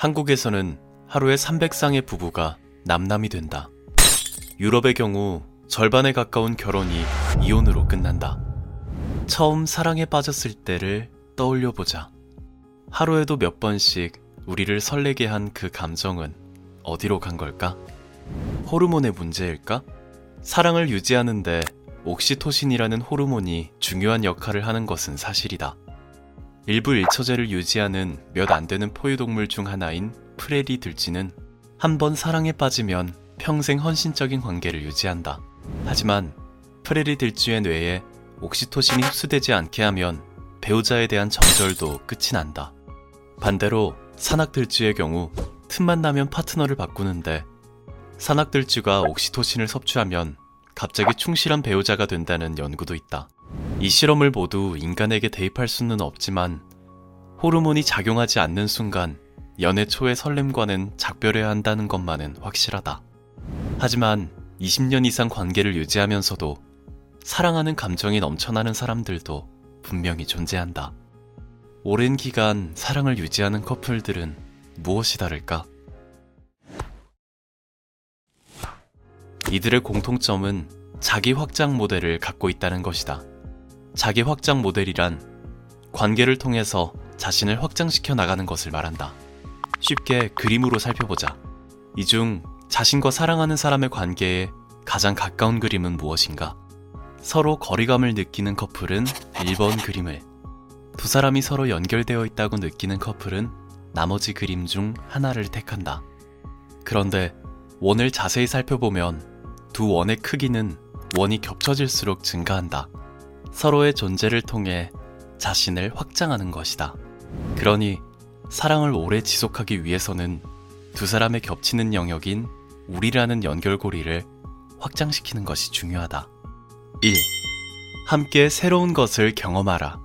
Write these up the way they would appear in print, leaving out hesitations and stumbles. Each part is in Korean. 한국에서는 하루에 300쌍의 부부가 남남이 된다. 유럽의 경우 절반에 가까운 결혼이 이혼으로 끝난다. 처음 사랑에 빠졌을 때를 떠올려보자. 하루에도 몇 번씩 우리를 설레게 한 그 감정은 어디로 간 걸까? 호르몬의 문제일까? 사랑을 유지하는데 옥시토신이라는 호르몬이 중요한 역할을 하는 것은 사실이다. 일부 일처제를 유지하는 몇 안 되는 포유동물 중 하나인 프레리 들쥐는 한 번 사랑에 빠지면 평생 헌신적인 관계를 유지한다. 하지만 프레리 들쥐의 뇌에 옥시토신이 흡수되지 않게 하면 배우자에 대한 정절도 끝이 난다. 반대로 산악 들쥐의 경우 틈만 나면 파트너를 바꾸는데 산악 들쥐가 옥시토신을 섭취하면 갑자기 충실한 배우자가 된다는 연구도 있다. 이 실험을 모두 인간에게 대입할 수는 없지만 호르몬이 작용하지 않는 순간 연애 초의 설렘과는 작별해야 한다는 것만은 확실하다. 하지만 20년 이상 관계를 유지하면서도 사랑하는 감정이 넘쳐나는 사람들도 분명히 존재한다. 오랜 기간 사랑을 유지하는 커플들은 무엇이 다를까? 이들의 공통점은 자기 확장 모델을 갖고 있다는 것이다. 자기 확장 모델이란 관계를 통해서 자신을 확장시켜 나가는 것을 말한다. 쉽게 그림으로 살펴보자. 이 중 자신과 사랑하는 사람의 관계에 가장 가까운 그림은 무엇인가? 서로 거리감을 느끼는 커플은 1번 그림을, 두 사람이 서로 연결되어 있다고 느끼는 커플은 나머지 그림 중 하나를 택한다. 그런데 원을 자세히 살펴보면 두 원의 크기는 원이 겹쳐질수록 증가한다. 서로의 존재를 통해 자신을 확장하는 것이다. 그러니 사랑을 오래 지속하기 위해서는 두 사람의 겹치는 영역인 우리라는 연결고리를 확장시키는 것이 중요하다. 1. 함께 새로운 것을 경험하라.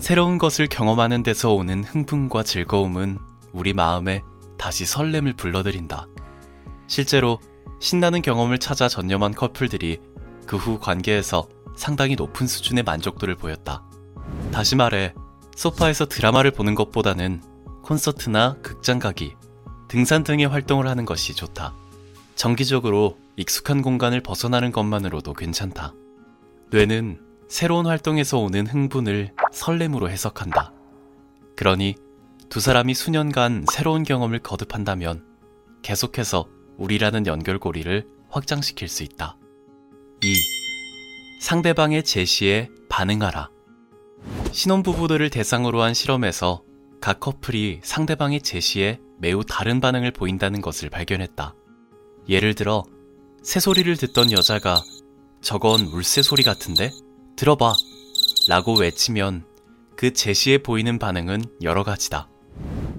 새로운 것을 경험하는 데서 오는 흥분과 즐거움은 우리 마음에 다시 설렘을 불러들인다. 실제로 신나는 경험을 찾아 전념한 커플들이 그 후 관계에서 상당히 높은 수준의 만족도를 보였다. 다시 말해, 소파에서 드라마를 보는 것보다는 콘서트나 극장 가기, 등산 등의 활동을 하는 것이 좋다. 정기적으로 익숙한 공간을 벗어나는 것만으로도 괜찮다. 뇌는 새로운 활동에서 오는 흥분을 설렘으로 해석한다. 그러니 두 사람이 수년간 새로운 경험을 거듭한다면 계속해서 우리라는 연결고리를 확장시킬 수 있다. 2. 상대방의 제시에 반응하라. 신혼부부들을 대상으로 한 실험에서 각 커플이 상대방의 제시에 매우 다른 반응을 보인다는 것을 발견했다. 예를 들어 새소리를 듣던 여자가 "저건 울새소리 같은데? 들어봐!" 라고 외치면 그 제시에 보이는 반응은 여러 가지다.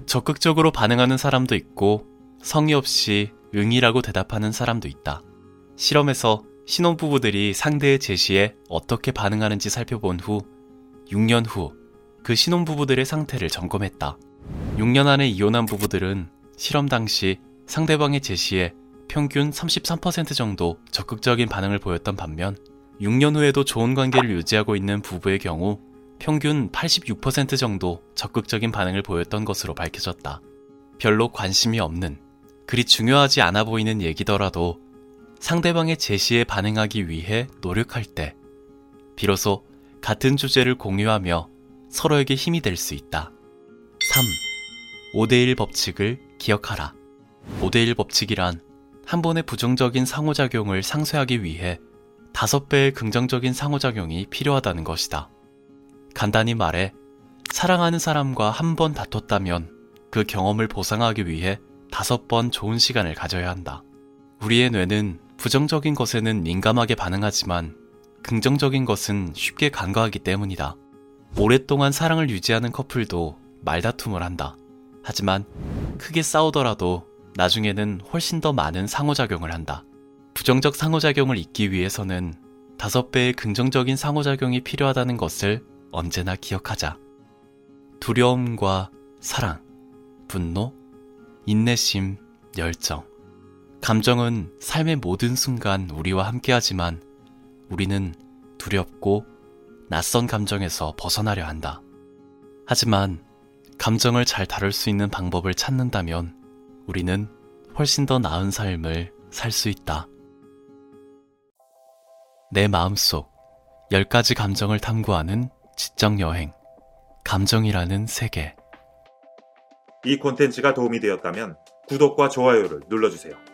적극적으로 반응하는 사람도 있고 성의 없이 "응이라고 대답하는 사람도 있다. 실험에서 신혼부부들이 상대의 제시에 어떻게 반응하는지 살펴본 후 6년 후 그 신혼부부들의 상태를 점검했다. 6년 안에 이혼한 부부들은 실험 당시 상대방의 제시에 평균 33% 정도 적극적인 반응을 보였던 반면 6년 후에도 좋은 관계를 유지하고 있는 부부의 경우 평균 86% 정도 적극적인 반응을 보였던 것으로 밝혀졌다. 별로 관심이 없는, 그리 중요하지 않아 보이는 얘기더라도 상대방의 제시에 반응하기 위해 노력할 때 비로소 같은 주제를 공유하며 서로에게 힘이 될 수 있다. 3. 5대1 법칙을 기억하라. 5대1 법칙이란 한 번의 부정적인 상호작용을 상쇄하기 위해 5배의 긍정적인 상호작용이 필요하다는 것이다. 간단히 말해, 사랑하는 사람과 한 번 다퉜다면 그 경험을 보상하기 위해 5번 좋은 시간을 가져야 한다. 우리의 뇌는 부정적인 것에는 민감하게 반응하지만 긍정적인 것은 쉽게 간과하기 때문이다. 오랫동안 사랑을 유지하는 커플도 말다툼을 한다. 하지만 크게 싸우더라도 나중에는 훨씬 더 많은 상호작용을 한다. 부정적 상호작용을 잊기 위해서는 5배의 긍정적인 상호작용이 필요하다는 것을 언제나 기억하자. 두려움과 사랑, 분노, 인내심, 열정. 감정은 삶의 모든 순간 우리와 함께하지만 우리는 두렵고 낯선 감정에서 벗어나려 한다. 하지만 감정을 잘 다룰 수 있는 방법을 찾는다면 우리는 훨씬 더 나은 삶을 살 수 있다. 내 마음속 10가지 감정을 탐구하는 지적여행, 감정이라는 세계. 이 콘텐츠가 도움이 되었다면 구독과 좋아요를 눌러주세요.